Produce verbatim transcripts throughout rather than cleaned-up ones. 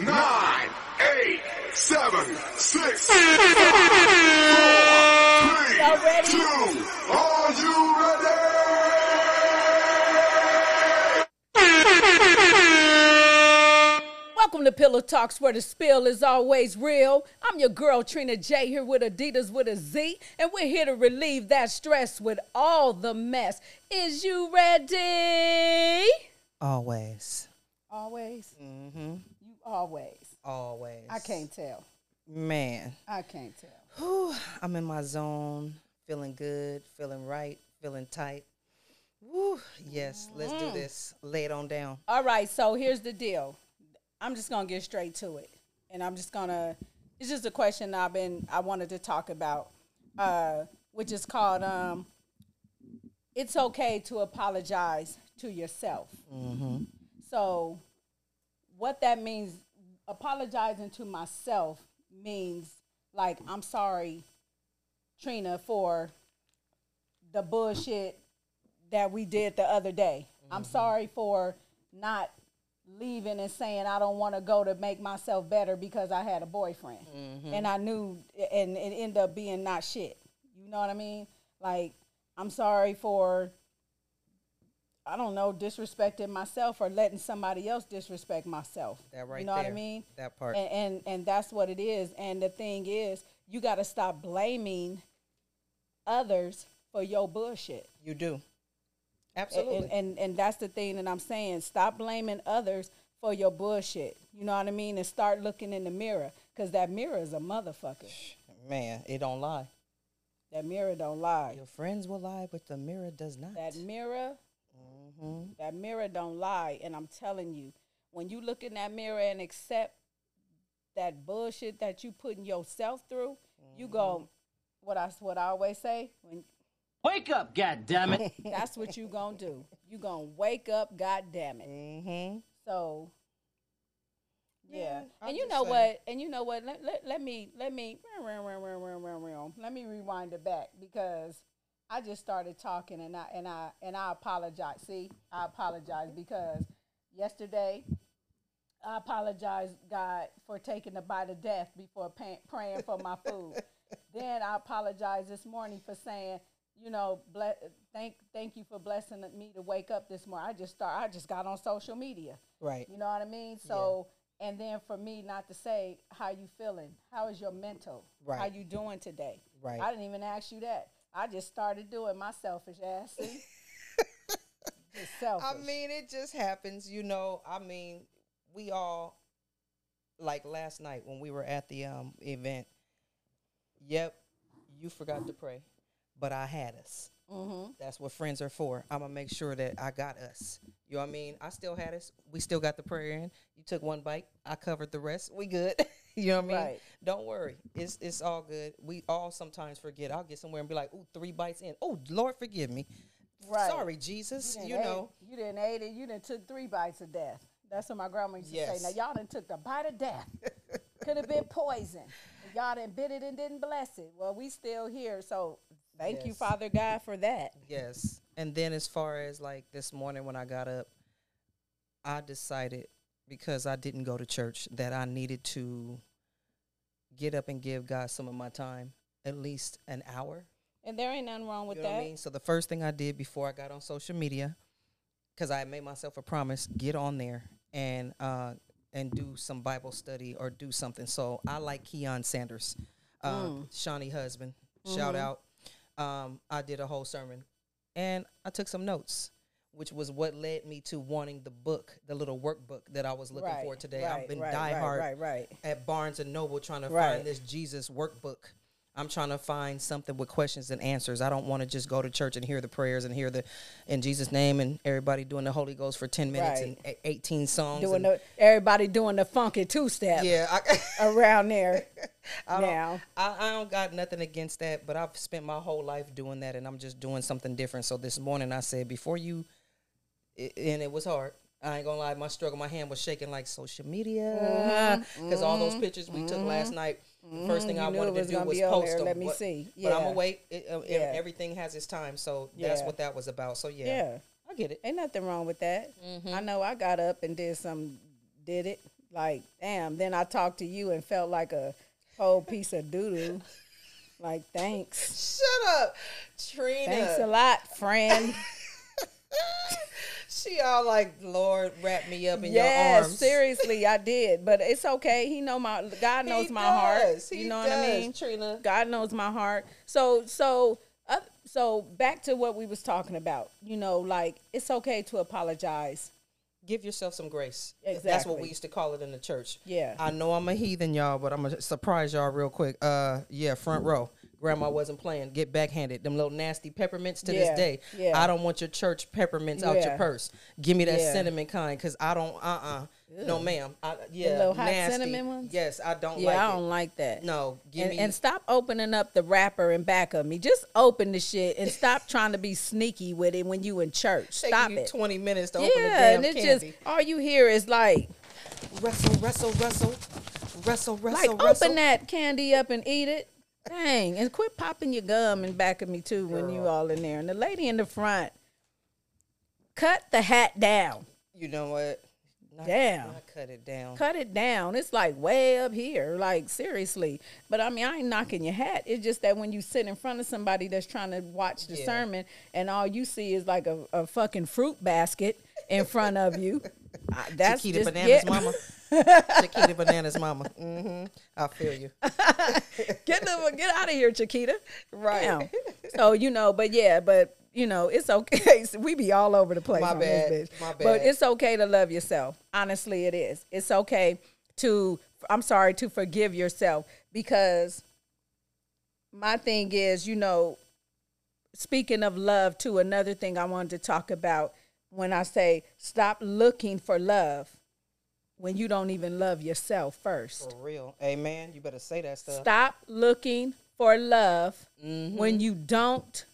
nine, eight, seven, six, five, four, three, two, are you ready? Welcome to Pillow Talks, where the spill is always real. I'm your girl, Trina J, here with Adidas with a Z, and we're here to relieve that stress with all the mess. Is you ready? Always. Always? Mm-hmm. You always. Always. I can't tell. Man. I can't tell. Whew, I'm in my zone, feeling good, feeling right, feeling tight. Whew, yes, mm-hmm. Let's do this. Lay it on down. All right, so here's the deal. I'm just going to get straight to it. And I'm just going to, it's just a question I've been, I wanted to talk about, uh, which is called, um, it's okay to apologize to yourself. Mm-hmm. So what that means, apologizing to myself means, like, I'm sorry, Trina, for the bullshit that we did the other day. Mm-hmm. I'm sorry for not leaving and saying I don't want to go to make myself better because I had a boyfriend. Mm-hmm. And I knew, and it ended up being not shit. You know what I mean? Like, I'm sorry for... I don't know, disrespecting myself or letting somebody else disrespect myself. That right there. You know what I mean? That part. And, and and that's what it is. And the thing is, you got to stop blaming others for your bullshit. You do. Absolutely. And, and, and that's the thing that I'm saying. Stop blaming others for your bullshit. You know what I mean? And start looking in the mirror, because that mirror is a motherfucker. Man, it don't lie. That mirror don't lie. Your friends will lie, but the mirror does not. That mirror... Mm-hmm. That mirror don't lie, and I'm telling you, when you look in that mirror and accept that bullshit that you putting yourself through, mm-hmm. you go, what I what I always say, when, wake up, goddamn it. That's what you gonna do. You gonna wake up, goddamn it. Mm-hmm. So, yeah, yeah and you know saying. what, and you know what, let let, let me let me let me rewind it back, because I just started talking, and I and I and I apologize. See, I apologize because yesterday I apologized God for taking a bite of death before pay, praying for my food. Then I apologized this morning for saying, you know, bless, thank thank you for blessing me to wake up this morning. I just start. I just got on social media, right? You know what I mean? So. Yeah. And then for me not to say, how you feeling? How is your mental? Right. How you doing today? Right. I didn't even ask you that. I just started doing my selfish ass. Selfish. I mean, it just happens, you know. I mean, we all, like last night when we were at the um, event, yep, you forgot to pray, but I had us. Mm-hmm. That's what friends are for. I'm going to make sure that I got us. You know what I mean? I still had us. We still got the prayer in. You took one bite. I covered the rest. We good. You know what I mean? Right. Don't worry. It's it's all good. We all sometimes forget. I'll get somewhere and be like, ooh, three bites in. Oh, Lord, forgive me. Right. Sorry, Jesus. You, you know. It. You didn't ate it. You done took three bites of death. That's what my grandma used to yes. say. Now, y'all done took the bite of death. Could have been poison. Y'all done bit it and didn't bless it. Well, we still here, so... Thank yes. you, Father God, for that. Yes. And then as far as, like, this morning when I got up, I decided, because I didn't go to church, that I needed to get up and give God some of my time, at least an hour. And there ain't nothing wrong with you know that. What I mean? So the first thing I did before I got on social media, because I had made myself a promise, get on there and uh, and do some Bible study or do something. So I like Keon Sanders, uh, mm. Shawnee husband. Mm-hmm. Shout out. Um, I did a whole sermon, and I took some notes, which was what led me to wanting the book, the little workbook that I was looking right, for today. Right, I've been right, diehard right, right, right. at Barnes and Noble trying to right. find this Jesus workbook. I'm trying to find something with questions and answers. I don't want to just go to church and hear the prayers and hear the in Jesus' name and everybody doing the Holy Ghost for ten minutes right. and eighteen songs. Doing and the, everybody doing the funky two-step yeah, I, around there I now. Don't, I, I don't got nothing against that, but I've spent my whole life doing that, and I'm just doing something different. So this morning I said, before you, and it was hard. I ain't going to lie, my struggle, my hand was shaking like social media because mm-hmm. all those pictures we mm-hmm. took last night, Mm-hmm. first thing you I wanted to do was post there. them. Let me what, see. Yeah. But I'm awake. It, uh, yeah. Everything has its time, so that's yeah. what that was about. So, yeah. Yeah. I get it. Ain't nothing wrong with that. Mm-hmm. I know I got up and did some, did it Like, damn, then I talked to you and felt like a whole piece of doo-doo. Like, thanks. Shut up, Trina. Thanks a lot, friend. She all like, Lord, wrap me up in yes, your arms. Seriously, I did. But it's okay. He know my, God knows he my does. heart. You he know does, what I mean? Trina. God knows my heart. So, so, uh, so back to what we was talking about, you know, like, it's okay to apologize. Give yourself some grace. Exactly. That's what we used to call it in the church. Yeah. I know I'm a heathen, y'all, but I'm going to surprise y'all real quick. Uh, yeah, front row. Grandma wasn't playing. Get backhanded. Them little nasty peppermints to yeah. this day. Yeah. I don't want your church peppermints yeah. out your purse. Give me that yeah. cinnamon kind, because I don't, uh-uh. No, ma'am. Yeah, the little hot nasty. cinnamon ones? Yes, I don't yeah, like I it. I don't like that. No, give and, me. And stop opening up the wrapper in back of me. Just open the shit and stop trying to be sneaky with it when you in church. Stop it. Taking you twenty minutes to yeah, open the damn and it's candy. Just, all you hear is like, wrestle, wrestle, wrestle, wrestle, wrestle, like, wrestle. Open that candy up and eat it. Dang, and quit popping your gum in back of me, too, Girl. when you all in there. And the lady in the front, cut the hat down. You know what? Not, Damn. Not cut it down. Cut it down. It's like way up here. Like, seriously. But, I mean, I ain't knocking your hat. It's just that when you sit in front of somebody that's trying to watch the yeah. sermon and all you see is like a, a fucking fruit basket in front of you. I, that's Chiquita just, Bananas yeah. mama. Chiquita Bananas mama. Mm-hmm. I feel you. get, the, get out of here, Chiquita. Right. Damn. So, you know, but, yeah, but. You know, it's okay. We be all over the place. My bad. This bitch. My bad. But it's okay to love yourself. Honestly, it is. It's okay to, I'm sorry, to forgive yourself, because my thing is, you know, speaking of love, too, another thing I wanted to talk about when I say stop looking for love when you don't even love yourself first. For real. Amen. You better say that stuff. Stop looking for love mm-hmm. when you don't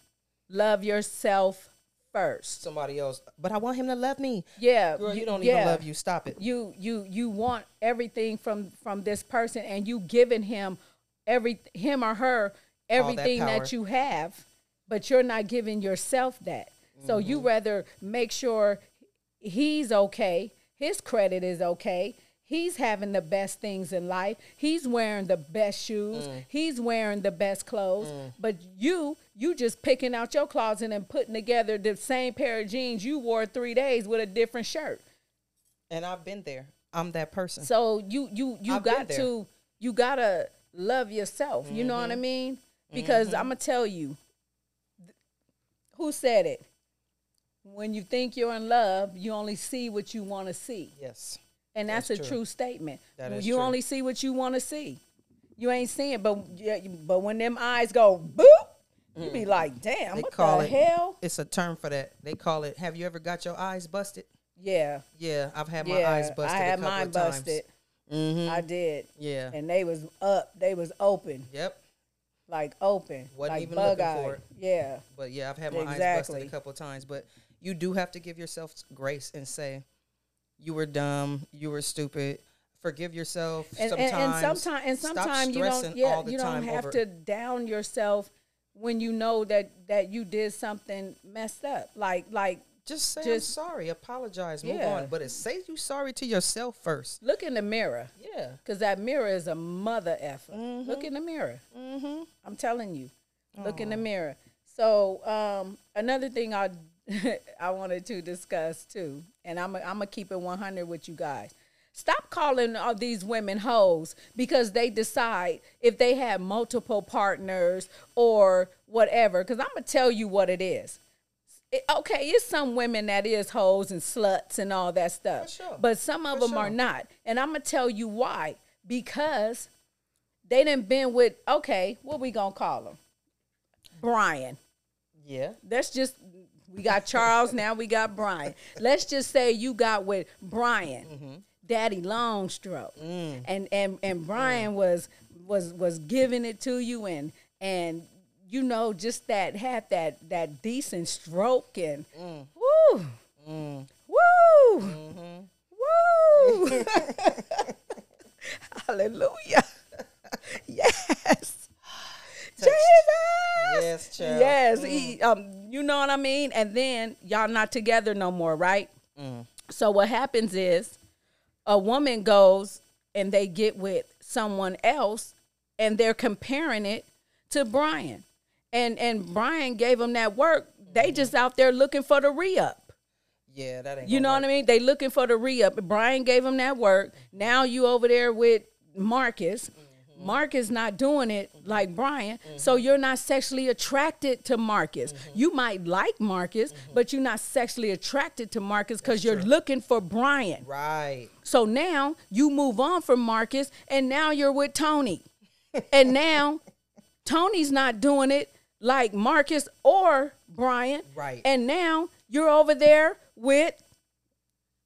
love yourself first. Somebody else, but I want him to love me. Yeah, girl, you, you don't yeah. even love you. Stop it. You you you want everything from from this person, and you giving him every him or her everything that, that you have, but you're not giving yourself that. Mm-hmm. So you rather make sure he's okay, his credit is okay, he's having the best things in life, he's wearing the best shoes, mm. he's wearing the best clothes, mm. but you you just picking out your closet and putting together the same pair of jeans you wore three days with a different shirt. And I've been there. I'm that person. So you you you I've got to you got to love yourself, mm-hmm. you know what I mean? Because mm-hmm. I'm going to tell you who said it. When you think you're in love, you only see what you want to see. Yes. And that's, that's a true, true statement. You true. only see what you want to see. You ain't seeing, but but when them eyes go boop, mm. you be like, damn, they what call the it, hell? It's a term for that. They call it, have you ever got your eyes busted? Yeah. Yeah, I've had my yeah, eyes busted I had a couple mine of times. Busted. Mm-hmm. I did. Yeah. And they was up. They was open. Yep. Like open. Wasn't like even looking eyed. for it. Yeah. But yeah, I've had my exactly. eyes busted a couple of times. But you do have to give yourself grace and say, you were dumb. You were stupid. Forgive yourself. And sometimes, and, and sometimes, and sometimes you don't. Yeah, you don't have over. to down yourself when you know that that you did something messed up. Like, like just say just, I'm sorry. Apologize. Move yeah. on. But it say you sorry to yourself first. Look in the mirror. Yeah, because that mirror is a mother effer. Mm-hmm. Look in the mirror. Mm-hmm. I'm telling you, Aww. look in the mirror. So um, another thing I. I wanted to discuss too, and I'm gonna keep it one hundred with you guys. Stop calling all these women hoes because they decide if they have multiple partners or whatever, because I'm gonna tell you what it is. It, okay, it's some women that is hoes and sluts and all that stuff, For sure. but some of For them sure. are not, and I'm gonna tell you why. Because they done been with, okay, what we gonna call them? Brian. Yeah. That's just... We got Charles, now we got Brian. Let's just say you got with Brian, mm-hmm. Daddy Longstroke. Mm. And and and Brian mm. was was was giving it to you, and and you know, just that had that that decent stroke, and mm. woo. Mm. Woo. Mm-hmm. Woo. Hallelujah. Yes. Jesus. Yes, child. Yes, mm. he, um, you know what I mean? And then y'all not together no more, right? Mm. So what happens is a woman goes and they get with someone else and they're comparing it to Brian. And and Brian gave them that work. They just out there looking for the re-up. Yeah, that ain't You know work. What I mean? They looking for the re-up. Brian gave them that work. Now you over there with Marcus. Mm-hmm. Marcus not doing it mm-hmm. like Brian. Mm-hmm. So you're not sexually attracted to Marcus. Mm-hmm. You might like Marcus, mm-hmm. but you're not sexually attracted to Marcus because you're true. looking for Brian. Right. So now you move on from Marcus, and now you're with Tony. And now Tony's not doing it like Marcus or Brian. Right. And now you're over there with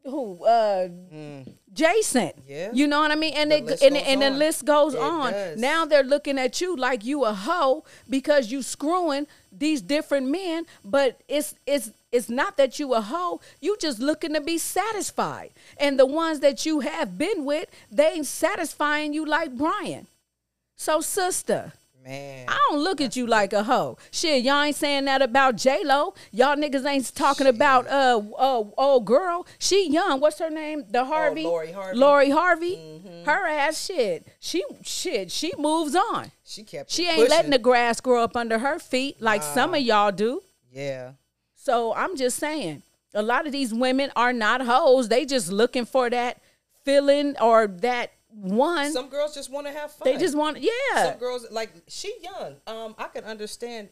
who? Uh, mm. Jason. Yeah. You know what I mean? And the it, list and, and the list goes it on. Does. Now they're looking at you like you a hoe because you screwing these different men, but it's it's it's not that you a hoe. You just looking to be satisfied. And the ones that you have been with, they ain't satisfying you like Brian. So sister, man, I don't look at you like a hoe. Shit, y'all ain't saying that about J-Lo. Y'all niggas ain't talking Shit. about uh, uh old girl. She young. What's her name? The Harvey. Oh, Lori Harvey. Lori Harvey. Mm-hmm. Her ass shit. She shit. She moves on. She kept. She ain't pushing. letting the grass grow up under her feet like uh, some of y'all do. Yeah. So I'm just saying, a lot of these women are not hoes. They just looking for that feeling or that. One, some girls just want to have fun. They just want, yeah. Some girls, like, she young. Um, I can understand.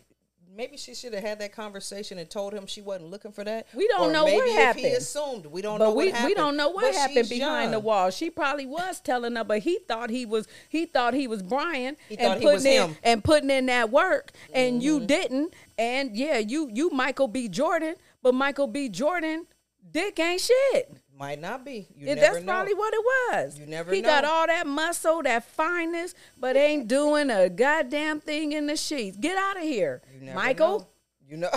Maybe she should have had that conversation and told him she wasn't looking for that. We don't or know maybe what happened. He assumed we don't but know we, what happened. We don't know what but happened behind young. the wall. She probably was telling her, but he thought he was. He thought he was Brian he and putting was in him. and putting in that work, and mm-hmm. you didn't. And yeah, you you Michael B. Jordan, but Michael B. Jordan dick ain't shit. Might not be. You yeah, never that's know. probably what it was. You never he know. He got all that muscle, that fineness, but ain't doing a goddamn thing in the sheets. Get out of here, you never Michael. Know. You know.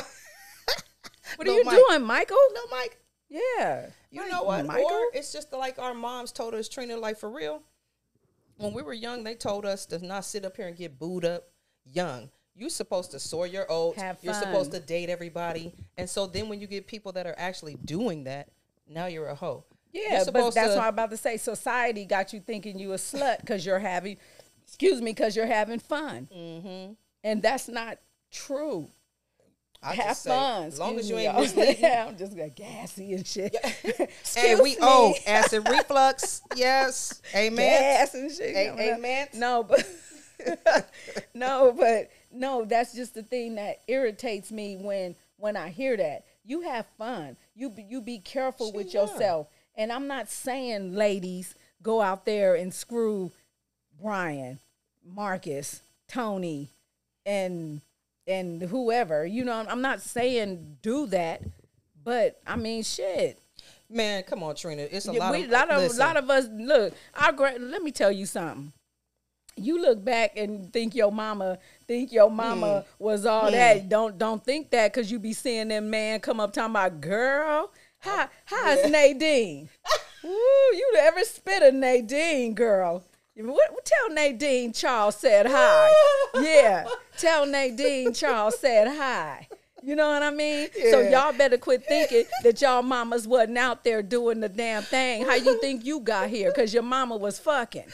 What no, are you Mike. doing, Michael? No, Mike. Yeah. You Mike, know what, Michael? Or it's just like our moms told us, Trina, like for real. When we were young, they told us to not sit up here and get booed up young. You're supposed to soar your oats. Have fun. You're supposed to date everybody. And so then when you get people that are actually doing that, now you're a hoe. Yeah, but that's to, what I'm about to say. Society got you thinking you a slut because you're having, excuse me, because you're having fun. Mm-hmm. And that's not true. I Have fun. Say, as long as you ain't misleading. Yeah, I'm just like gassy and shit. Yeah. Hey, we owe acid reflux. Yes. Amen. Gas and shit. A no, amen. No, but... no, but no, that's just the thing that irritates me when when I hear that. You have fun. You be, you be careful she with young. yourself. And I'm not saying, ladies, go out there and screw Brian, Marcus, Tony, and and whoever. You know, I'm not saying do that, but I mean, shit. Man, come on, Trina. It's a yeah, lot, we, of, lot of a lot of us. Look, our gra let me tell you something. You look back and think your mama think your mama mm. was all mm. that. Don't don't think that because you be seeing them man come up talking about girl. Hi, how's yeah. Nadine? Ooh, you ever spit a Nadine girl? What, tell Nadine Charles said hi. Yeah, tell Nadine Charles said hi. You know what I mean? Yeah. So y'all better quit thinking that y'all mamas wasn't out there doing the damn thing. How you think you got here? Because your mama was fucking.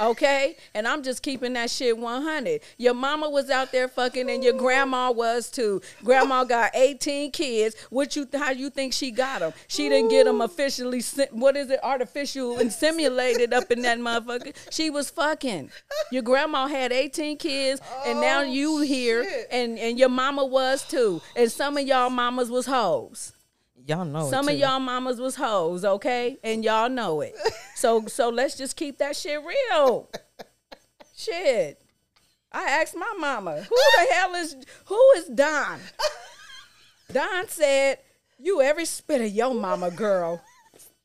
Okay? And I'm just keeping that shit one hundred. Your mama was out there fucking and your grandma was too. Grandma got eighteen kids. What you? How you think she got them? She didn't get them officially, what is it, artificial and simulated up in that motherfucker. She was fucking. Your grandma had eighteen kids and now you here and, and your mama was too. And some of y'all mamas was hoes. Y'all know Some it of y'all mamas was hoes, okay? And y'all know it. So so let's just keep that shit real. Shit. I asked my mama, who the hell is, who is Don? Don said, you every spit of your mama, girl.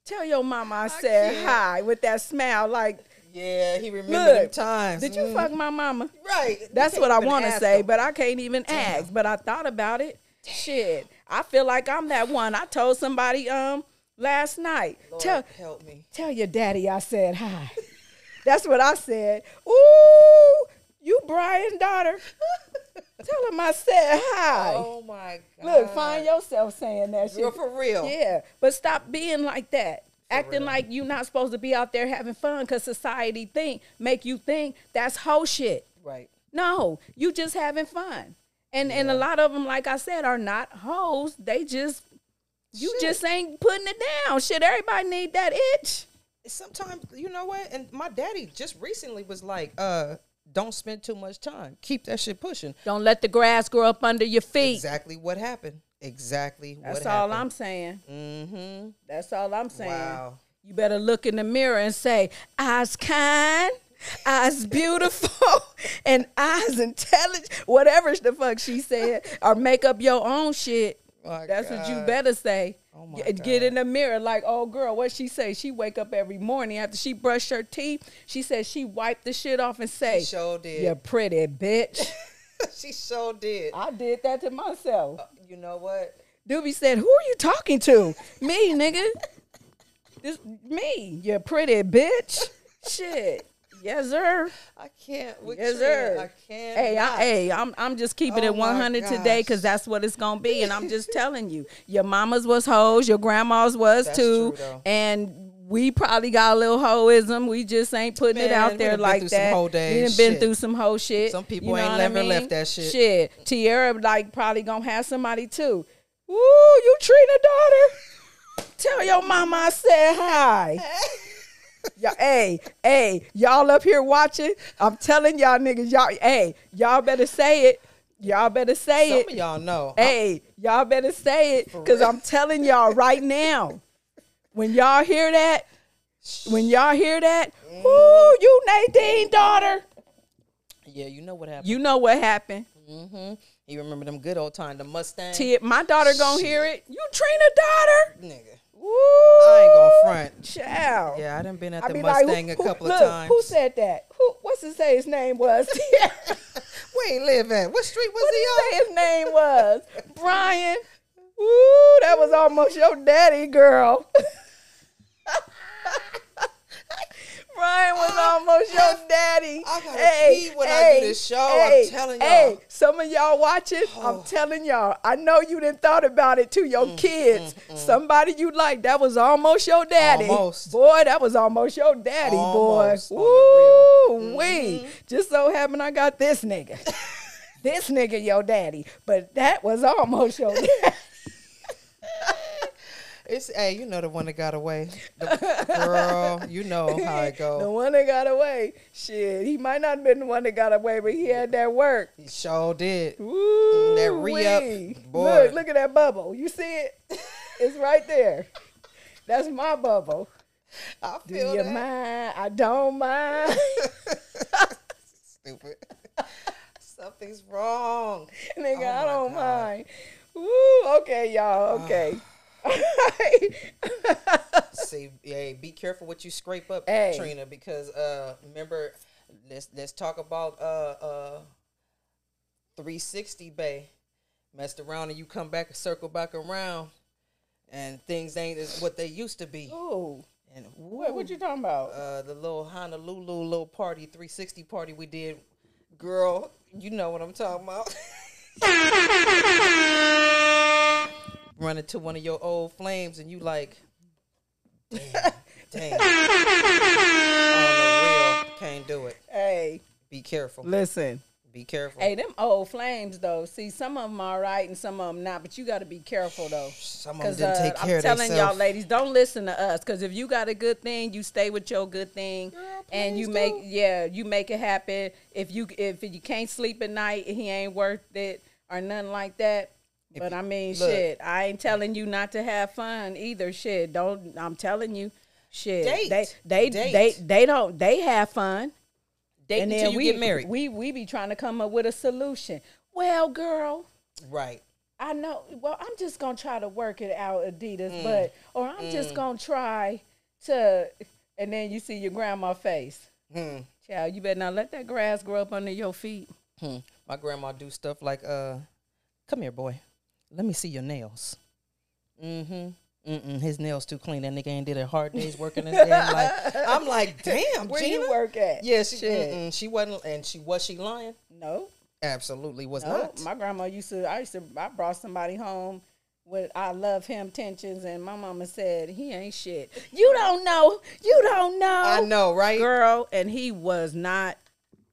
Tell your mama I said I hi with that smile like, yeah, he remembered them times. Did you mm. fuck my mama? Right. That's what I want to say, them. but I can't even Damn. ask. But I thought about it. Damn. Shit. I feel like I'm that one. I told somebody um last night. Lord, tell, help me. Tell your daddy I said hi. That's what I said. Ooh, you Brian's daughter. Tell him I said hi. Oh, my God. Look, find yourself saying that shit. You're for real. Yeah, but stop being like that. acting like you're not supposed to be out there having fun because society think, make you think that's whole shit. Right. No, you just having fun. And yeah. and a lot of them, like I said, are not hoes. They just, you shit. just ain't putting it down. Shit, everybody need that itch. Sometimes, you know what? And my daddy just recently was like, uh, don't spend too much time. Keep that shit pushing. Don't let the grass grow up under your feet. Exactly what happened. Exactly what That's happened. all I'm saying. Mm-hmm. That's all I'm saying. Wow. You better look in the mirror and say, I's kind, I's beautiful, and I's intelligent. Whatever the fuck she said. Or make up your own shit. Oh, That's God. what you better say. Oh my Get God. in the mirror like, oh, girl, what she say? She wake up every morning after she brush her teeth. She said she wiped the shit off and say, she sure did. You pretty bitch. She sure did. I did that to myself. Uh, you know what? Doobie said, who are you talking to? Me, nigga. This me. You pretty bitch. Shit. Yes, sir. I can't. With yes, sir. I can't. Hey, I, hey, I'm, I'm just keeping oh it one hundred today because that's what it's going to be. And I'm just telling you, your mamas was hoes. Your grandmas was that's too. True, and we probably got a little hoism. We just ain't putting Man, it out there like that. We done been through some whole shit. Some people you know ain't never I mean? left that shit. Shit. Tierra, like, probably going to have somebody too. Woo, you Trina daughter. Tell your mama I said hi. Y'all, hey, hey, y'all up here watching. I'm telling y'all niggas, y'all, hey, y'all better say it. Y'all better say Some it. Some of y'all know. Hey, y'all better say it because I'm telling y'all right now. When y'all hear that, when y'all hear that, mm. whoo, you Nadine daughter. Yeah, you know what happened. You know what happened. Mm-hmm. You remember them good old times, the Mustang. T my daughter gonna Shit. hear it. You Trina daughter. Nigga. Woo, I ain't gonna front. Child. Yeah, I done been at the Mustang like, who, a couple who, of look, times. Who said that? Who? What's his say his name was? We ain't live at. What street was what he on? What did he say his name was? Brian. Woo, that was almost your daddy, girl. Brian was I, almost I, your daddy. I gotta hey, pee when hey, I do this show. Hey, I'm telling y'all. Hey, some of y'all watching, oh. I'm telling y'all. I know you done thought about it to your mm, kids. Mm, mm. Somebody you like, that was almost your daddy. Almost. Boy, that was almost your daddy, almost boy. Woo, wee. Mm-hmm. Just so happened I got this nigga. This nigga your daddy. But that was almost your daddy. It's, hey, you know the one that got away. The, girl, you know how it goes. The one that got away. Shit, he might not have been the one that got away, but he had that work. He sure did. Ooh, that re-up. Boy. Look, look at that bubble. You see it? It's right there. That's my bubble. I feel Do you that. mind? I don't mind. Stupid. Something's wrong. Nigga, oh I don't God. mind. Ooh, okay, y'all. Okay. Uh. See, hey, be careful what you scrape up, hey. Trina, because uh, remember, let's let's talk about uh, uh, three sixty Bay. Messed around and you come back, circle back around, and things ain't as what they used to be. Ooh. And ooh, what what you talking about? Uh, the little Honolulu little party, three sixty party we did, girl. You know what I'm talking about. Run into one of your old flames and you like, damn, damn. On the real, can't do it. Hey. Be careful. Listen. Be careful. Hey, them old flames, though. See, some of them are right and some of them not, but you got to be careful, though. Some of them didn't uh, take care of themselves. I'm telling y'all, ladies, don't listen to us, because if you got a good thing, you stay with your good thing. Girl, and you do. make, yeah, you make it happen. If you, if you can't sleep at night, he ain't worth it or nothing like that. If but I mean, look, shit, I ain't telling you not to have fun either. Shit, don't. I'm telling you, shit. Date, they, they, date. they, they don't. They have fun. Date and until then you we get married. We, we be trying to come up with a solution. Well, girl, right. I know. Well, I'm just gonna try to work it out, Adidas. Mm. But or I'm mm. just gonna try to. And then you see your grandma face. Mm. Child, you better not let that grass grow up under your feet. Hmm. My grandma do stuff like, uh, come here, boy. Let me see your nails. Mm-hmm. Mm-mm. His nails too clean. That nigga ain't did a hard day's working his damn life. I'm like, damn, where Gina? you work at? Yeah, she did. She wasn't, and she was she lying? No. Absolutely was no. not. My grandma used to, I used to, I brought somebody home with I love him tensions, and my mama said, he ain't shit. You don't know. You don't know. I know, right? Girl, and he was not,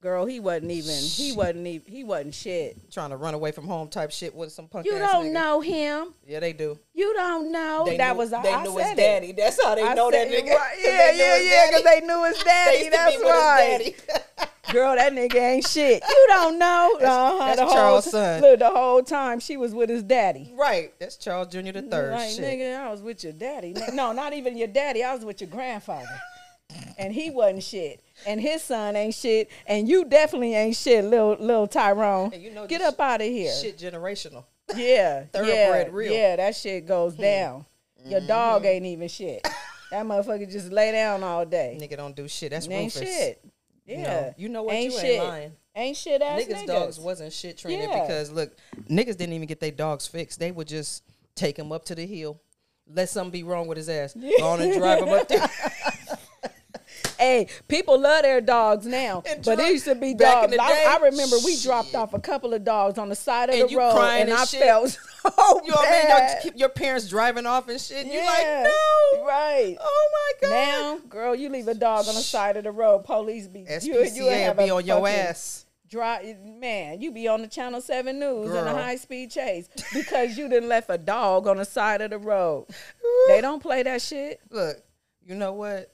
girl, he wasn't even, he wasn't even, he wasn't shit. Trying to run away from home type shit with some punk ass nigga. You don't know him. Yeah, they do. You don't know. They that knew, was all They I knew his daddy. It. That's how they I know that nigga. Right. Yeah, yeah, yeah, because they knew his daddy. That's right. Girl, that nigga ain't shit. You don't know. Uh-huh, that's the Charles' whole, son. Look, the whole time she was with his daddy. Right. That's Charles Junior the third. Right, shit. Nigga, I was with your daddy. No, not even your daddy. I was with your grandfather. And he wasn't shit. And his son ain't shit. And you definitely ain't shit, little, little Tyrone. And you know, get up out of here. Shit generational. Yeah. Thoroughbred yeah, real. Yeah, that shit goes hmm. down. Your mm-hmm. dog ain't even shit. That motherfucker just lay down all day. Nigga don't do shit. That's ain't Rufus. Shit. Yeah, no, you know what? Ain't you ain't shit. Lying. Ain't shit ass niggas. Niggas' dogs wasn't shit, Trina, yeah. because look, niggas didn't even get their dogs fixed. They would just take him up to the hill, let something be wrong with his ass, go on and drive him up there. Hey, people love their dogs now, and but it used to be dogs. I, I remember we shit. dropped off a couple of dogs on the side of and the road, and, and I shit. felt so you know bad. What I mean? Your, your parents driving off and shit, yeah. you like, no. Right. Oh, my God. Now, girl, you leave a dog on the side of the road, police be, you, you have be on your ass. Dry, man, you be on the Channel seven News girl. In a high-speed chase because you done left a dog on the side of the road. They don't play that shit. Look, you know what?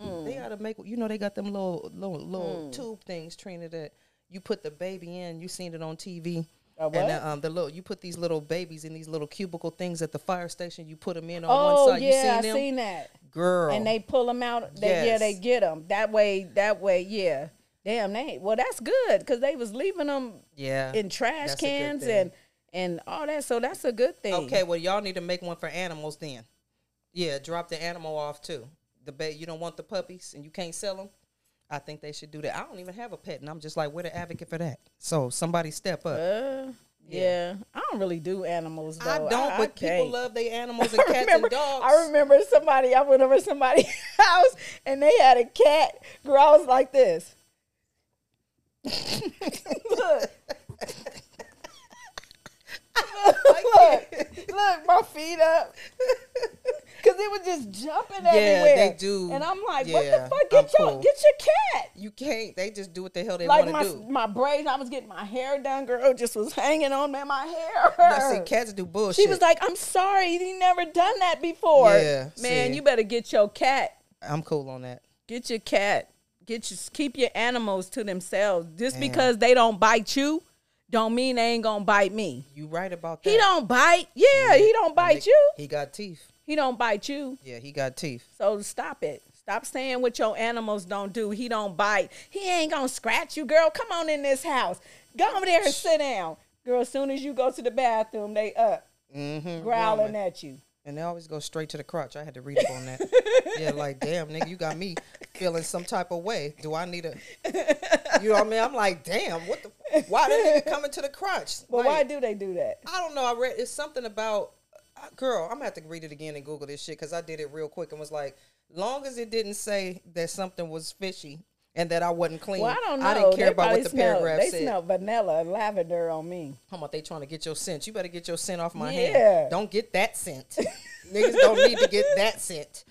Mm. They gotta make, you know, they got them little little, little mm. tube things, Trina, that you put the baby in. You seen it on T V. Uh, what? And the, um, the little, you put these little babies in these little cubicle things at the fire station. You put them in on oh, one side. Yeah, you seen them? I seen that, girl. And they pull them out. They, yes. Yeah, they get them that way. That way, yeah. Damn, they well, that's good because they was leaving them. Yeah, in trash cans and and all that. So that's a good thing. Okay, well, y'all need to make one for animals then. Yeah, drop the animal off too. The ba you don't want the puppies and you can't sell them. I think they should do that. I don't even have a pet, and I'm just like, we're the advocate for that. So somebody step up. Uh, yeah. yeah, I don't really do animals. Though. I don't, I, but I people can't. Love their animals and cats remember, and dogs. I remember somebody. I went over to somebody's house and they had a cat. Girl, I was like this. Look. Look, look, my feet up. Because they were just jumping yeah, everywhere. Yeah, they do. And I'm like, yeah, what the fuck? Get your, cool. get your cat. You can't. They just do what the hell they like want to do. Like my braids, I was getting my hair done, girl. Just was hanging on, man, my hair. No, see, cats do bullshit. She was like, I'm sorry. He never done that before. Yeah, man, see. You better get your cat. I'm cool on that. Get your cat. Get your, keep your animals to themselves. Just Damn. Because they don't bite you. Don't mean they ain't gonna bite me. You right about that. He don't bite. Yeah, yeah. he don't bite they, you. He got teeth. He don't bite you. Yeah, he got teeth. So stop it. Stop saying what your animals don't do. He don't bite. He ain't gonna scratch you, girl. Come on in this house. Go over there and sit down. Girl, as soon as you go to the bathroom, they up. Mm-hmm, growling woman. At you. And they always go straight to the crotch. I had to read up on that. Yeah, like, damn, nigga, you got me feeling some type of way. Do I need a, you know what I mean? I'm like, damn, what the, why they coming to the crotch? Well, like, why do they do that? I don't know. I read, it's something about, uh, girl, I'm going to have to read it again and Google this shit because I did it real quick and was like, long as it didn't say that something was fishy and that I wasn't clean, well, I, don't know. I didn't care they about what the smelled, paragraph they said. They smell vanilla and lavender on me. How about they trying to get your scent? You better get your scent off my yeah. hand. Don't get that scent. Niggas don't need to get that scent.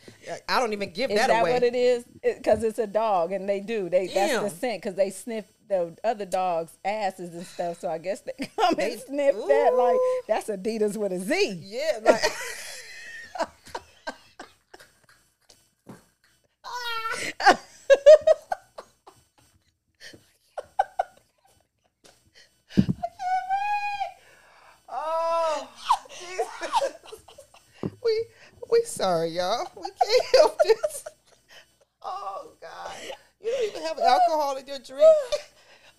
I don't even give is that, that away. Is that what it is? Because it, it's a dog, and they do. They Damn. That's the scent because they sniff the other dogs' asses and stuff. So I guess they come they, and sniff ooh. That. Like that's Adidas with a Z. Yeah. Like. Oh. We we sorry, y'all. We can't help this. Oh God. You don't even have alcohol in your drink.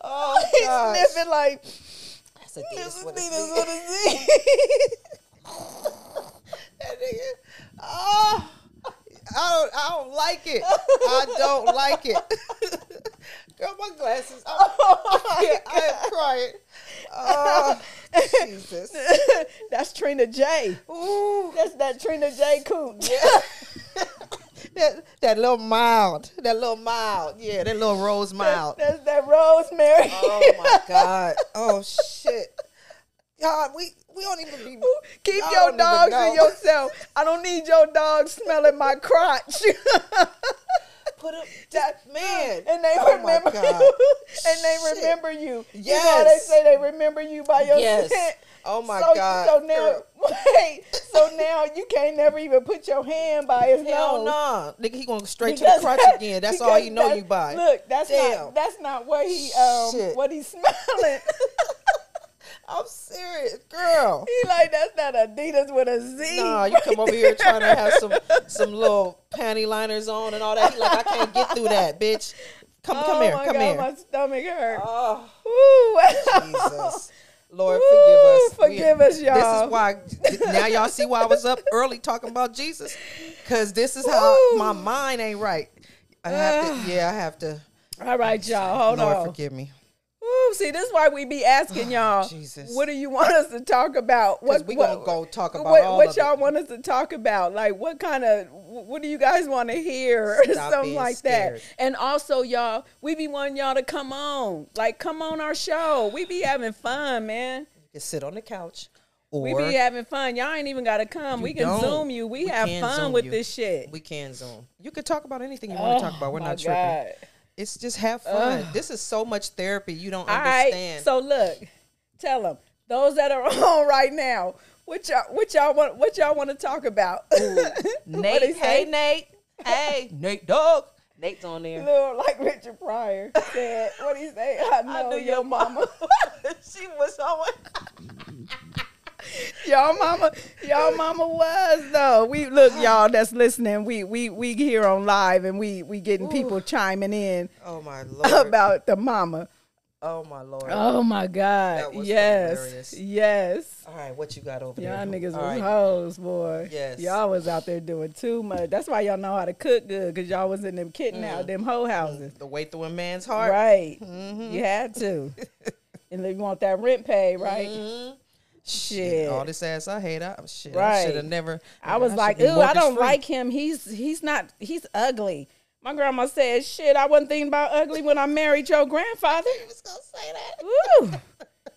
Oh God. He's sniffing like that's a Adidas with a Z. That nigga. Oh I don't I don't like it. I don't like it. Girl, my glasses. I'm, oh my yeah, I am crying. Oh, Jesus. That's Trina J. Ooh. That's that Trina J. Coon. Yeah. that, that little mild. That little mild. Yeah, that little rose mild. That, that's that rosemary. Oh, my God. Oh, shit. Y'all, we, we don't even be... Keep your dogs to yourself. I don't need your dog smelling my crotch. Put up that man, and they oh remember you, and they Shit. remember you. Yes, you know, they say they remember you by your yes. scent. Oh my so, God! So now, wait, so now you can't never even put your hand by his Hell nose. Hell no, nah. Nigga, he going straight to the crotch again. That's all you know you by. Look, that's Damn. not that's not what he um Shit. what he's smelling. I'm serious, girl. He like, that's not Adidas with a Z. Nah, you right come over there. here trying to have some some little panty liners on and all that. He like, I can't get through that, bitch. Come, oh come here, come God, here. My stomach hurt. Oh, Jesus. Lord, Ooh, forgive us. Forgive we, us, y'all. This is why, now y'all see why I was up early talking about Jesus. Because this is how Ooh. my mind ain't right. I have to, yeah, I have to. All right, y'all, hold Lord, on. Lord, forgive me. Ooh, see, this is why we be asking y'all, oh, what do you want us to talk about? What we gonna go talk about? What, all what y'all want us to talk about? Like, what kind of, what do you guys want to hear, or Stop something like scared. that? And also, y'all, we be wanting y'all to come on, like, come on our show. We be having fun, man. You can sit on the couch. Or we be having fun. Y'all ain't even got to come. We can don't. Zoom you. We, we have fun with you. this shit. We can Zoom. You can talk about anything you oh, want to talk about. We're not tripping. God. It's just have fun. Ugh. This is so much therapy you don't All understand. Right, so look, tell them those that are on right now. What y'all, what y'all want, what y'all want to talk about? Nate, hey Nate, hey Nate, dog. Nate's on there. Little like Richard Pryor said. What do you say? I know, I know your, your mama. mama. She was on. Y'all mama, y'all mama was though. We look, y'all that's listening. We we we here on live and we we getting Ooh. people chiming in. Oh my Lord, about the mama. Oh my Lord. Oh my God. That was yes, hilarious. yes. All right, what you got over y'all there? Y'all niggas was hoes, boy. Yes, y'all was out there doing too much. That's why y'all know how to cook good, cause y'all was in them kitten mm. out them hoe houses. Mm. The way through a man's heart, right? Mm-hmm. You had to, and you want that rent paid, right? Mm-hmm. Shit. All this ass I hate. I shit. Right. I should have never. I was I like, ooh, I don't free. like him. He's he's not he's ugly. My grandma said, shit, I wasn't thinking about ugly when I married your grandfather. He was gonna say that. Ooh.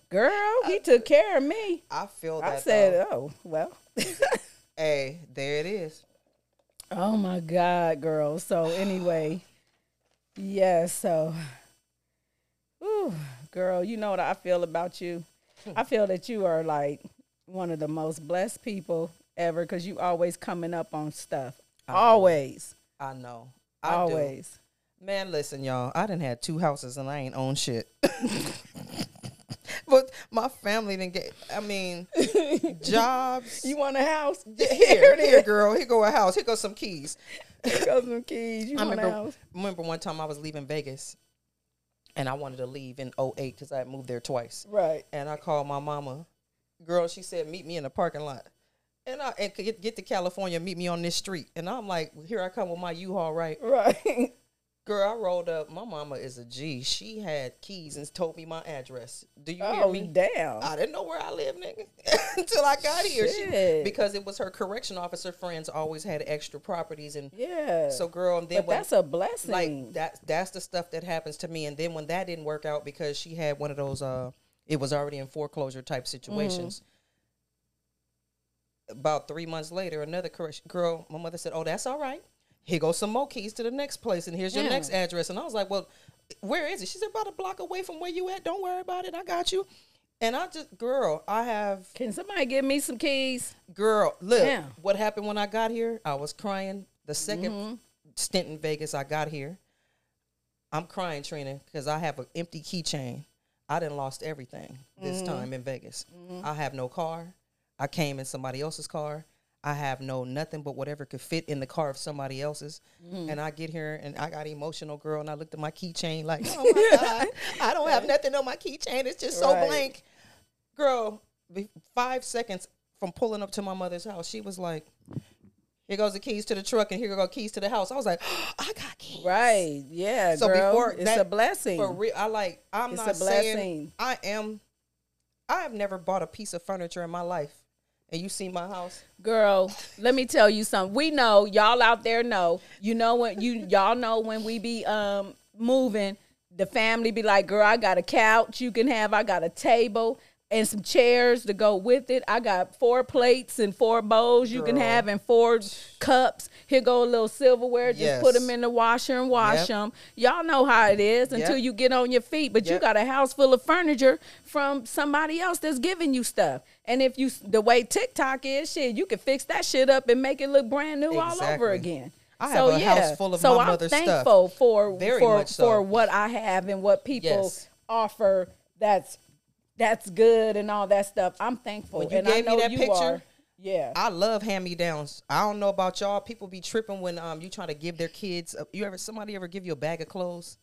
Girl, he took care of me. I feel that. I said, though. oh, well. Hey, there it is. Oh my God, girl. So anyway. Yeah, so ooh, girl, you know what I feel about you. I feel that you are like one of the most blessed people ever because you always coming up on stuff. I always. Know. I know. I always. Do. Man, listen, y'all. I done had two houses and I ain't own shit. But my family didn't get, I mean, jobs. You want a house? Here, here, girl. Here go a house. Here go some keys. Here go some keys. You I want remember, a house? remember one time I was leaving Vegas. And I wanted to leave in oh eight because I had moved there twice. Right. And I called my mama. Girl, she said, meet me in the parking lot. And I and get, get to California, meet me on this street. And I'm like, here I come with my U-Haul, right? Right. Girl, I rolled up. My mama is a G. She had keys and told me my address. Do you oh, hear me? Damn. I didn't know where I lived, nigga, until I got here. She, because it was her correction officer friends always had extra properties. And yeah. So, girl, and then but when, that's a blessing. Like, that, that's the stuff that happens to me. And then when that didn't work out because she had one of those, uh, it was already in foreclosure type situations. Mm-hmm. About three months later, another correction girl, my mother said, oh, that's all right. Here goes some more keys to the next place, and here's your yeah. next address. And I was like, well, where is it? She said, about a block away from where you at. Don't worry about it. I got you. And I just, girl, I have. Can somebody give me some keys? Girl, look, yeah. what happened when I got here? I was crying. The second mm-hmm. stint in Vegas, I got here. I'm crying, Trina, because I have an empty keychain. I done lost everything this mm-hmm. time in Vegas. Mm-hmm. I have no car. I came in somebody else's car. I have no nothing but whatever could fit in the car of somebody else's. Mm. And I get here, and I got emotional, girl, and I looked at my keychain like, oh, my God, I don't have nothing on my keychain. It's just right. so blank. Girl, five seconds from pulling up to my mother's house, she was like, here goes the keys to the truck, and here go keys to the house. I was like, oh, I got keys. Right, yeah, so girl, before it's that, a blessing. For real, I like, I'm it's not a blessing. saying I am, I have never bought a piece of furniture in my life. And you see my house, girl. Let me tell you something. We know y'all out there know. You know when you y'all know when we be um moving, the family be like, "Girl, I got a couch you can have. I got a table." and some chairs to go with it. I got four plates and four bowls you Girl. can have and four cups. Here go a little silverware. Just yes. put them in the washer and wash yep. them. Y'all know how it is until yep. you get on your feet. But yep. you got a house full of furniture from somebody else that's giving you stuff. And if you, the way TikTok is, shit, you can fix that shit up and make it look brand new exactly. all over again. I have so, a yeah. house full of so my I'm mother's stuff. So I'm thankful for, Very for, much so. for what I have and what people yes. offer that's that's good and all that stuff. I'm thankful. When you and gave I know me that you picture, are, yeah. I love hand-me-downs. I don't know about y'all. People be tripping when um you try to give their kids. A, you ever somebody ever give you a bag of clothes?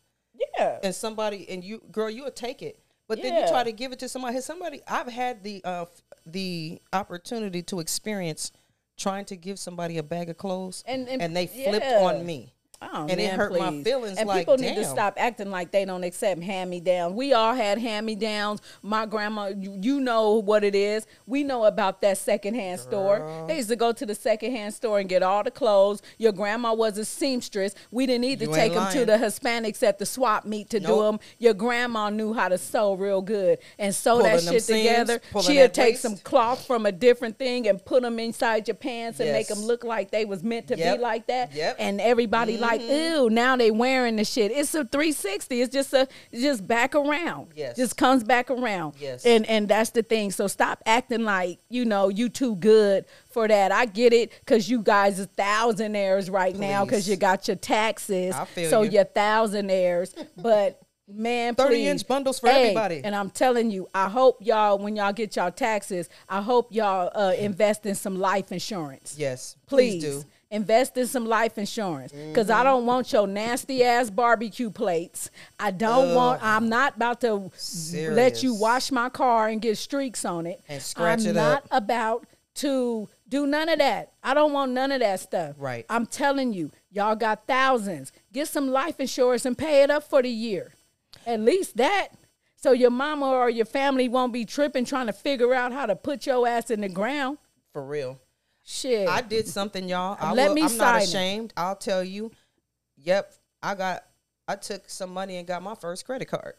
Yeah. And somebody and you girl, you'll take it, but yeah. then you try to give it to somebody. Somebody I've had the uh the opportunity to experience trying to give somebody a bag of clothes, and and, and they flipped yeah. on me. Oh, and man, it hurt please. my feelings. And like, people damn. need to stop acting like they don't accept hand-me-downs. We all had hand-me-downs. My grandma, you, you know what it is. We know about that secondhand Girl. store. They used to go to the secondhand store and get all the clothes. Your grandma was a seamstress. We didn't need to you take them lying. to the Hispanics at the swap meet to nope. do them. Your grandma knew how to sew real good and sew pulling that shit seams, together. She'll take waist. some cloth from a different thing and put them inside your pants yes. and make them look like they was meant to yep. be like that. Yep. And everybody mm-hmm. liked Like, ew, now they wearing the shit. It's a three sixty. It's just a it's just back around. Yes. Just comes back around. Yes. And and that's the thing. So stop acting like, you know, you too good for that. I get it, because you guys are thousandaires right Please. now, because you got your taxes. I feel so you. you're thousandaires. But man, thirty-inch bundles for hey, everybody. And I'm telling you, I hope y'all, when y'all get y'all taxes, I hope y'all uh, invest in some life insurance. Yes. Please, please do. Invest in some life insurance, because mm-hmm. I don't want your nasty ass barbecue plates. I don't Ugh. want, I'm not about to Serious. let you wash my car and get streaks on it. And scratch I'm it up. I'm not about to do none of that. I don't want none of that stuff. Right. I'm telling you, y'all got thousands. Get some life insurance and pay it up for the year. At least that. So your mama or your family won't be tripping trying to figure out how to put your ass in the ground. For real. Shit. I did something, y'all. I Let will, me I'm not ashamed. It. I'll tell you. Yep. I got I took some money and got my first credit card.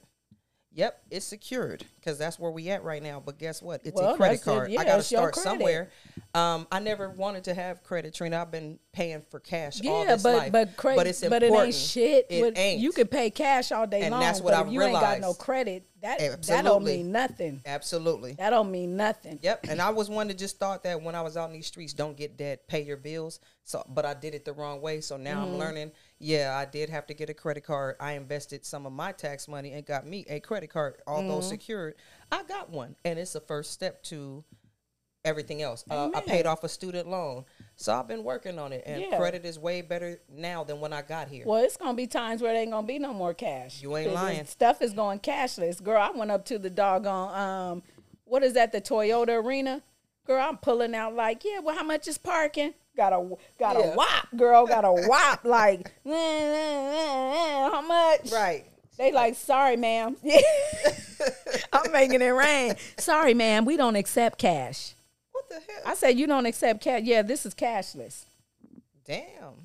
Yep, it's secured, because that's where we at right now. But guess what? It's well, a credit card. It. Yeah, I gotta start somewhere. Um, I never wanted to have credit, Trina. I've been paying for cash yeah, all this but, life. But credit, but it's important. But it ain't shit. It with, ain't. You can pay cash all day and long. And that's what but I if you realized. You ain't got no credit. That Absolutely. that don't mean nothing. Absolutely. That don't mean nothing. Yep. And I was one that just thought that when I was out in these streets, don't get debt, pay your bills. So, but I did it the wrong way. So now mm-hmm. I'm learning. Yeah, I did have to get a credit card. I invested some of my tax money and got me a credit card, although mm-hmm. secured. I got one, and it's the first step to everything else. Uh, I paid off a student loan, so I've been working on it, and yeah. credit is way better now than when I got here. Well, it's gonna be times where there ain't gonna be no more cash. You ain't lying. Stuff is going cashless, girl. I went up to the doggone um, what is that? The Toyota Arena, girl. I'm pulling out like, yeah. Well, how much is parking? Got a got yeah. a wop, girl. Got a wop. Like, mm, mm, mm, mm, how much? Right. They like, sorry, ma'am. I'm making it rain. Sorry, ma'am. We don't accept cash. What the hell? I said, you don't accept cash. Yeah, this is cashless. Damn.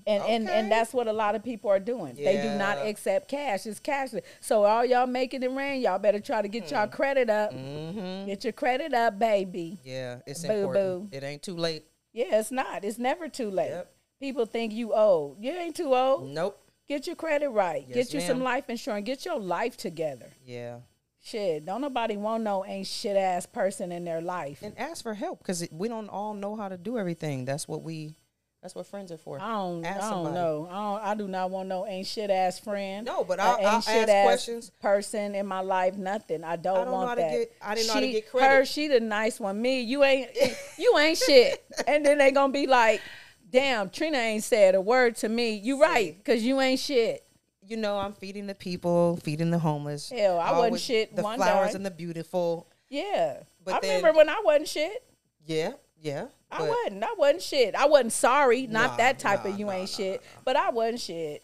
And okay. and and that's what a lot of people are doing. Yeah. They do not accept cash. It's cashless. So all y'all making it rain, y'all better try to get mm. y'all credit up. Mm-hmm. Get your credit up, baby. Yeah, it's Boo-boo. important. It ain't too late. Yeah, it's not. It's never too late. Yep. People think you old. You ain't too old. Nope. Get your credit right. Yes, get you some life insurance. Get your life together. Yeah. Shit. Don't nobody want no ain't shit ass person in their life. And ask for help, because we don't all know how to do everything. That's what we. That's what friends are for. I don't, ask I don't know. I, don't, I do not want no ain't shit ass friend. No, but I ask questions. Person in my life, nothing. I don't, I don't want know how that. To get, I didn't she, know how to get credit. Her, she the nice one. Me, you ain't, you ain't shit. And then they gonna be like, "Damn, Trina ain't said a word to me." You right, cause you ain't shit. You know, I'm feeding the people, feeding the homeless. Hell, I wasn't shit. The one flowers day. And the beautiful. Yeah, but I then, remember when I wasn't shit. Yeah, yeah. I but, wasn't. I wasn't shit. I wasn't sorry. Not nah, that type nah, of you nah, ain't nah, shit. Nah, nah. But I wasn't shit.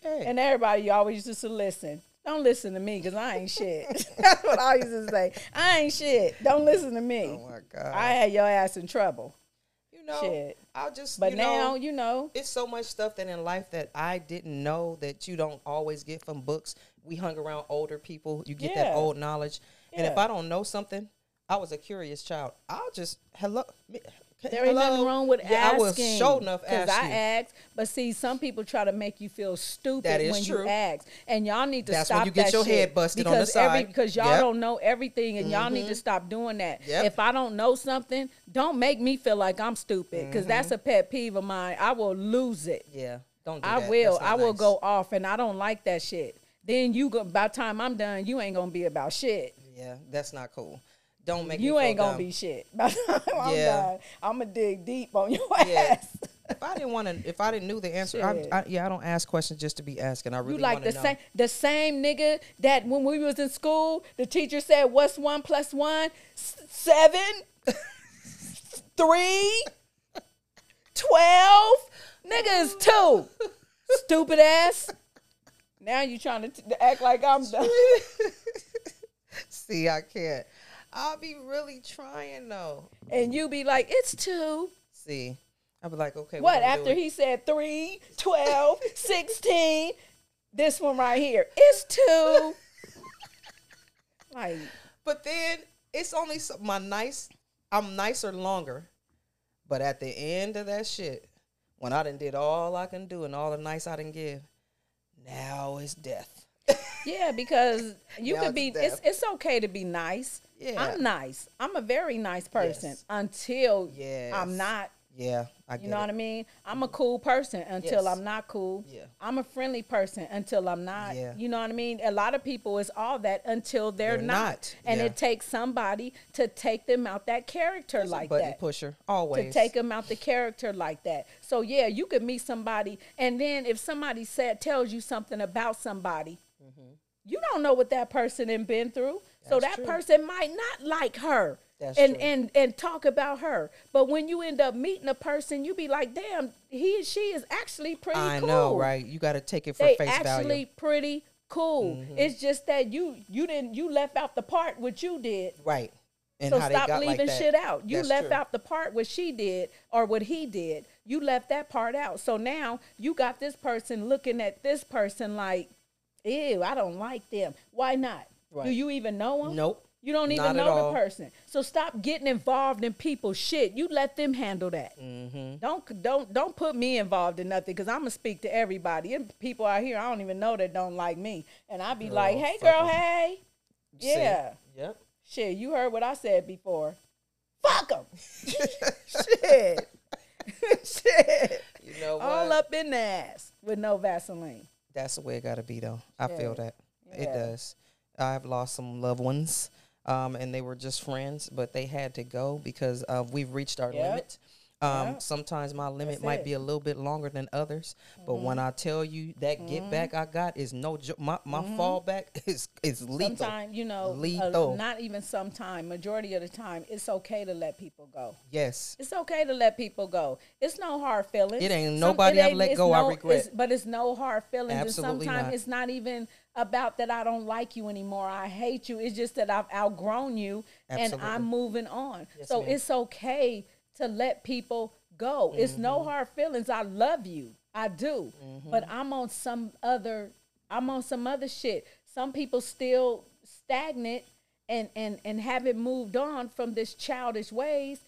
Hey. And everybody always used to listen. Don't listen to me, because I ain't shit. That's what I used to say. I ain't shit. Don't listen to me. Oh, my God. I had your ass in trouble. You know, shit. I'll just, but you now, know, you know. It's so much stuff that in life that I didn't know that you don't always get from books. We hung around older people. You get yeah. that old knowledge. Yeah. And if I don't know something, I was a curious child. I'll just, hello. There ain't Hello? nothing wrong with asking. Yeah, I was sure enough asking. Because I asked. But see, some people try to make you feel stupid that is when true. you ask. And y'all need to That's stop that shit. That's when you get your head busted on the side. Every, because y'all yep. don't know everything, and y'all mm-hmm. need to stop doing that. Yep. If I don't know something, don't make me feel like I'm stupid, because mm-hmm. that's a pet peeve of mine. I will lose it. Yeah, don't do I that. will. I nice. will go off, and I don't like that shit. Then you go, by the time I'm done, you ain't going to be about shit. Yeah, that's not cool. Don't make you ain't gonna dumb. be shit. I'm yeah, I'm gonna dig deep on your yeah. ass. If I didn't want to, if I didn't knew the answer, I, I, yeah, I don't ask questions just to be asking. I really you like the know. same the same nigga that when we was in school, the teacher said, "What's one plus one? Seven, three, twelve. Niggas two. Stupid ass. Now you trying to, t to act like I'm done. See, I can't. I'll be really trying though, and you be like, "It's two." See, I'll be like, "Okay." What after he said three, twelve, sixteen? This one right here, it's two. Like, but then it's only so, my nice. I'm nicer longer, but at the end of that shit, when I done did all I can do and all the nice I done give, now it's death. Yeah, because you now could it's be. Death. It's it's okay to be nice. Yeah. I'm nice. I'm a very nice person yes. until yes. I'm not. Yeah, I get You know it. what I mean? I'm a cool person until yes. I'm not cool. Yeah. I'm a friendly person until I'm not. Yeah. You know what I mean? A lot of people is all that until they're, they're not. not. And yeah. it takes somebody to take them out that character There's like a button that. pusher, always. To take them out the character like that. So, yeah, you could meet somebody. And then if somebody said tells you something about somebody, mm-hmm. you don't know what that person has been through. So That's that true. person might not like her That's and, and, and talk about her. But when you end up meeting a person, you be like, damn, he she is actually pretty I cool. I know, right? You got to take it for they face value. Actually pretty cool. Mm-hmm. It's just that you you didn't you left out the part what you did. Right. And so how stop they got leaving like shit out. You That's left true. out the part what she did or what he did. You left that part out. So now you got this person looking at this person like, ew, I don't like them. Why not? Right. Do you even know them? Nope. You don't even Not know the person. So stop getting involved in people's shit. You let them handle that. Mm-hmm. Don't don't don't put me involved in nothing, because I'm gonna speak to everybody. And people out here I don't even know that don't like me, and I be girl, like, hey girl, em. hey, you yeah, yep. Shit, you heard what I said before. Fuck them. Shit, shit. You know what? All up in the ass with no Vaseline. That's the way it gotta be though. Shit. I feel that yeah. it does. I've lost some loved ones, um, and they were just friends, but they had to go because uh, we've reached our yep. limit. Um, yep. Sometimes my limit That's might it. be a little bit longer than others, mm-hmm. but when I tell you that mm-hmm. get back I got is no joke. My, my mm-hmm. fallback is, is lethal. Sometimes, you know, lethal. Uh, not even sometime, majority of the time, it's okay to let people go. Yes. It's okay to let people go. It's no hard feelings. It ain't nobody I've let go no, I regret. It's, but it's no hard feelings. Absolutely and sometimes it's not even... about that I don't like you anymore, I hate you. It's just that I've outgrown you Absolutely. and I'm moving on. Yes, so it's okay to let people go. Mm-hmm. It's no hard feelings. I love you. I do. Mm-hmm. But I'm on some other I'm on some other shit. Some people still stagnant and and and haven't moved on from this childish ways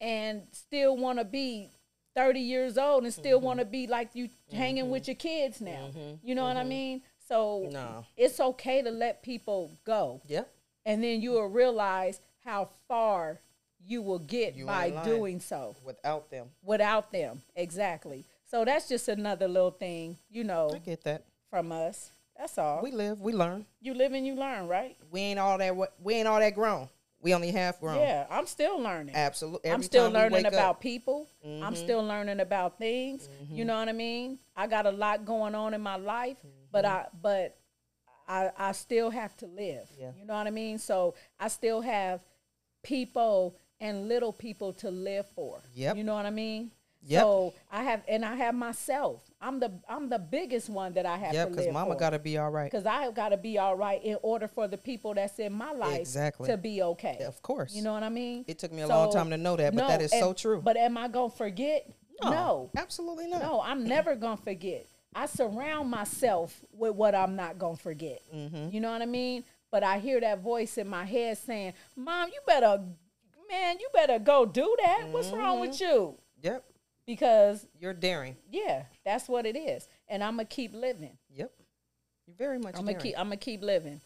and still want to be thirty years old and still mm-hmm. want to be like you mm-hmm. hanging with your kids now. Mm-hmm. You know mm-hmm. what I mean? So no. it's okay to let people go. Yep. And then you will realize how far you will get you by doing so. Without them. Without them. Exactly. So that's just another little thing, you know. I get that. From us. That's all. We live. We learn. You live and you learn, right? We ain't all that we ain't all that grown. We only half grown. Yeah, I'm still learning. Absolutely. I'm still learning about up. people. Mm-hmm. I'm still learning about things. Mm-hmm. You know what I mean? I got a lot going on in my life. Mm-hmm. But I, but I, I still have to live. Yeah. You know what I mean? So I still have people and little people to live for. Yep. You know what I mean? Yep. So I have, and I have myself. I'm the, I'm the biggest one that I have yep, to live for. Yeah, because Mama got to be all right. Because I have got to be all right in order for the people that's in my life exactly. to be okay. Of course. You know what I mean? It took me a so, long time to know that, but no, that is and, so true. But am I going to forget? No, no. Absolutely not. No, I'm never going to forget. I surround myself with what I'm not going to forget. Mm-hmm. You know what I mean? But I hear that voice in my head saying, Mom, you better, man, you better go do that. Mm-hmm. What's wrong with you? Yep. Because you're daring. Yeah, that's what it is. And I'm going to keep living. Yep. You're very much I'm daring. Gonna keep, I'm going to keep living.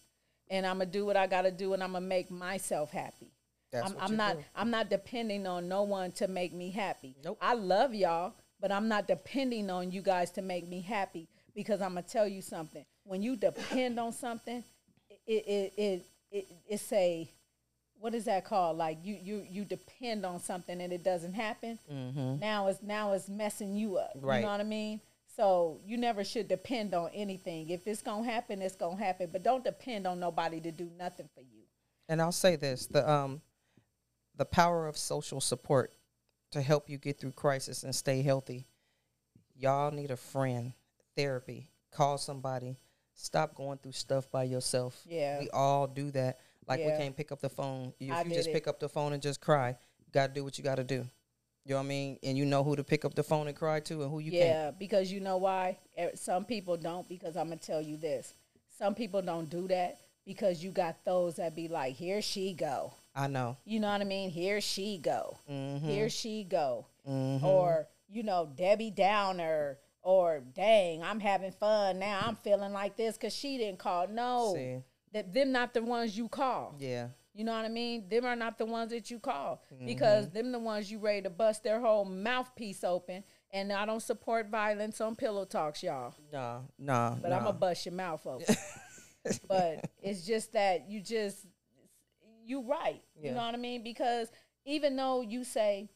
And I'm going to do what I got to do, and I'm going to make myself happy. That's I'm, what I'm not. Do. I'm not depending on no one to make me happy. Nope. I love y'all, but I'm not depending on you guys to make me happy, because I'm going to tell you something. When you depend on something, It, it it it it's a, what is that called? Like you you you depend on something and it doesn't happen. Mm-hmm. Now it's now it's messing you up. Right. You know what I mean? So you never should depend on anything. If it's gonna happen, it's gonna happen. But don't depend on nobody to do nothing for you. And I'll say this: the um, the power of social support to help you get through crisis and stay healthy. Y'all need a friend, therapy. Call somebody. Stop going through stuff by yourself. Yeah. We all do that. Like yeah. we can't pick up the phone. If I you just it. pick up the phone and just cry, you got to do what you got to do. You know what I mean? And you know who to pick up the phone and cry to and who you yeah, can't. Yeah, because you know why? Some people don't, because I'm going to tell you this. Some people don't do that because you got those that be like, here she go. I know. You know what I mean? Here she go. Mm-hmm. Here she go. Mm-hmm. Or, you know, Debbie Downer. Or, dang, I'm having fun now. I'm feeling like this because she didn't call. No, See. that them not the ones you call. Yeah. You know what I mean? Them are not the ones that you call, mm-hmm. because them the ones you ready to bust their whole mouthpiece open. And I don't support violence on Pillow Talks, y'all. No, no, But no. I'm going to bust your mouth open. But it's just that you just, you right. Yeah. You know what I mean? Because even though you say,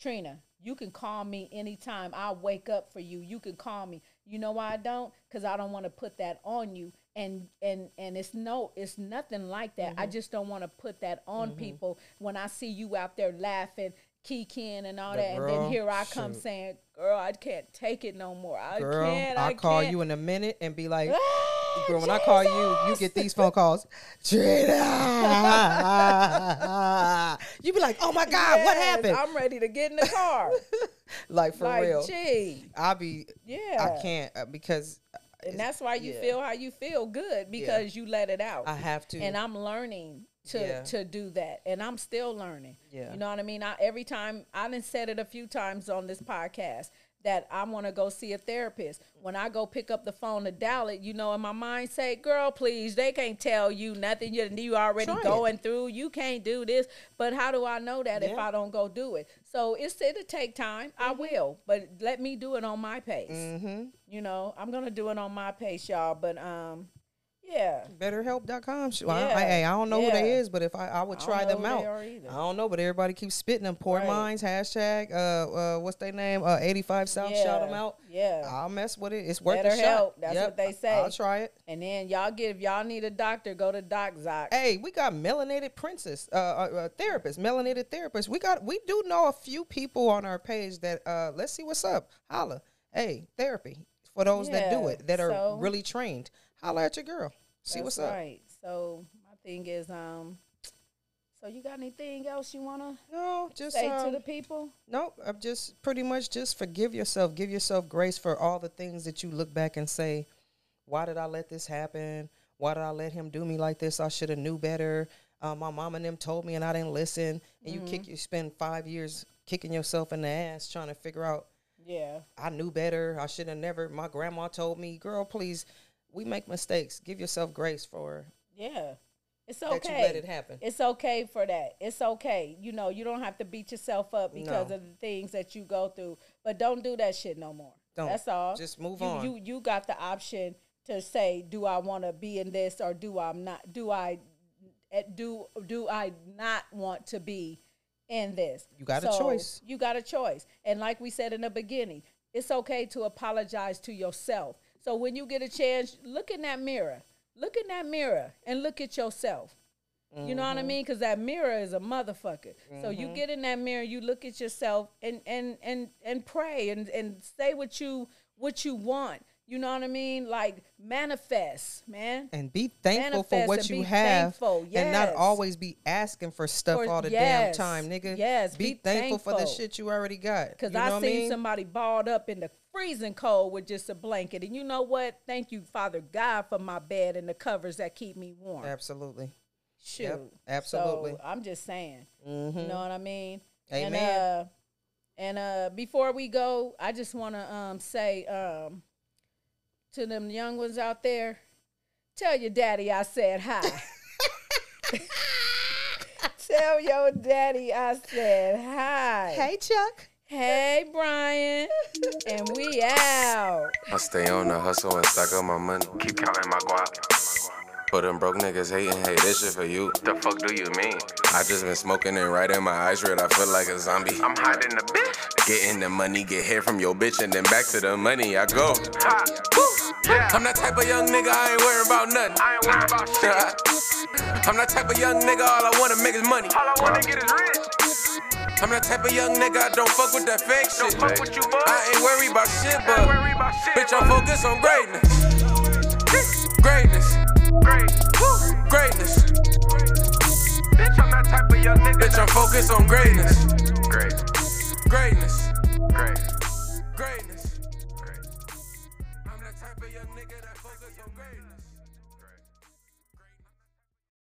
Trina, you can call me anytime. I'll wake up for you. You can call me. You know why I don't? Because I don't want to put that on you. And and and it's no, it's nothing like that. Mm-hmm. I just don't want to put that on mm-hmm. people when I see you out there laughing, kikiing and all the that. Girl, and then here I come shoot. saying, girl, I can't take it no more. I girl, can't. I I'll can't. call you in a minute and be like, ah, girl, when Jesus. I call you, you get these phone calls. Trina. You be like, oh my God, yes, what happened? I'm ready to get in the car. Like for like, real. Gee. I'll be, yeah. I can't because. And that's why you yeah. feel how you feel good, because yeah. you let it out. I have to. And I'm learning to yeah. to do that, and I'm still learning. Yeah. You know what I mean? I, every time, I done said it a few times on this podcast, that I want to go see a therapist. When I go pick up the phone to dial it, you know, in my mind say, girl, please, they can't tell you nothing. You, you already Try going it. through. You can't do this. But how do I know that yeah. if I don't go do it? So it's, it'll take time. Mm-hmm. I will. But let me do it on my pace. Mm-hmm. You know, I'm going to do it on my pace, y'all. But, um... yeah. Better help dot com. Yeah. I, I, I don't know yeah. who they is, but if I, I would try I them out. I don't know, but everybody keeps spitting them. Poor right. Minds, hashtag, uh, uh, what's their name? Uh, Eighty-Five South, yeah. shout them out. Yeah. I'll mess with it. It's worth Better a help. shot. That's yep. what they say. I'll try it. And then y'all get, if y'all need a doctor, go to DocZoc. Hey, we got melanated princess, uh, uh, therapists, melanated therapists. We got, we do know a few people on our page that, uh, let's see what's up. Holla. Hey, therapy for those yeah. that do it, that are so, really trained. I'll at your girl. See That's what's up. Right. So my thing is, um, so you got anything else you wanna no, just, say um, to the people? Nope. I'm just pretty much just forgive yourself. Give yourself grace for all the things that you look back and say, why did I let this happen? Why did I let him do me like this? I should have knew better. Uh, my mom and them told me and I didn't listen. And mm-hmm. you kick you spend five years kicking yourself in the ass trying to figure out, yeah, I knew better. I should have never. My grandma told me, girl, please. We make mistakes. Give yourself grace for yeah. It's okay. That you let it happen. It's okay for that. It's okay. You know, you don't have to beat yourself up because no. of the things that you go through. But don't do that shit no more. Don't. That's all. Just move you, on. You you got the option to say, do I want to be in this or do I not? Do I do do I not want to be in this? You got so a choice. You got a choice. And like we said in the beginning, it's okay to apologize to yourself. So when you get a chance, look in that mirror. Look in that mirror and look at yourself. Mm-hmm. You know what I mean? Because that mirror is a motherfucker. Mm-hmm. So you get in that mirror, you look at yourself and and and and pray and, and say what you what you want. You know what I mean? Like manifest, man. And be thankful manifest for what you have. Thankful, yes. And not always be asking for stuff for, all the yes, damn time, nigga. Yes. Be, be thankful, thankful for the shit you already got. Because I seen mean? somebody balled up in the freezing cold with just a blanket. And you know what? Thank you, Father God, for my bed and the covers that keep me warm. Absolutely. Shoot. Yep, absolutely. So I'm just saying. Mm-hmm. You know what I mean? Amen. And, uh, and uh, before we go, I just want to um, say um, to them young ones out there, tell your daddy I said hi. Tell your daddy I said hi. Hey, Chuck. Hey, Brian. And we out. I stay on the hustle and stack up my money. Keep counting my guap. For them broke niggas hating, hey, this shit for you. The fuck do you mean? I just been smoking and right in my eyes red. I feel like a zombie. I'm hiding the bitch. Getting the money, get hair from your bitch, and then back to the money I go. Yeah. I'm that type of young nigga, I ain't worried about nothing. I ain't worried about shit. I'm that type of young nigga, all I wanna make is money. All I wanna get is rich. I'm that type of young nigga, I don't fuck with that fake shit. Don't fuck with you, boy. I ain't worried about shit, but bitch, I'm focused on greatness. Greatness. Great. Greatness. Bitch, I'm that type of young nigga. Bitch, I'm focused on greatness. Great. Greatness. Great.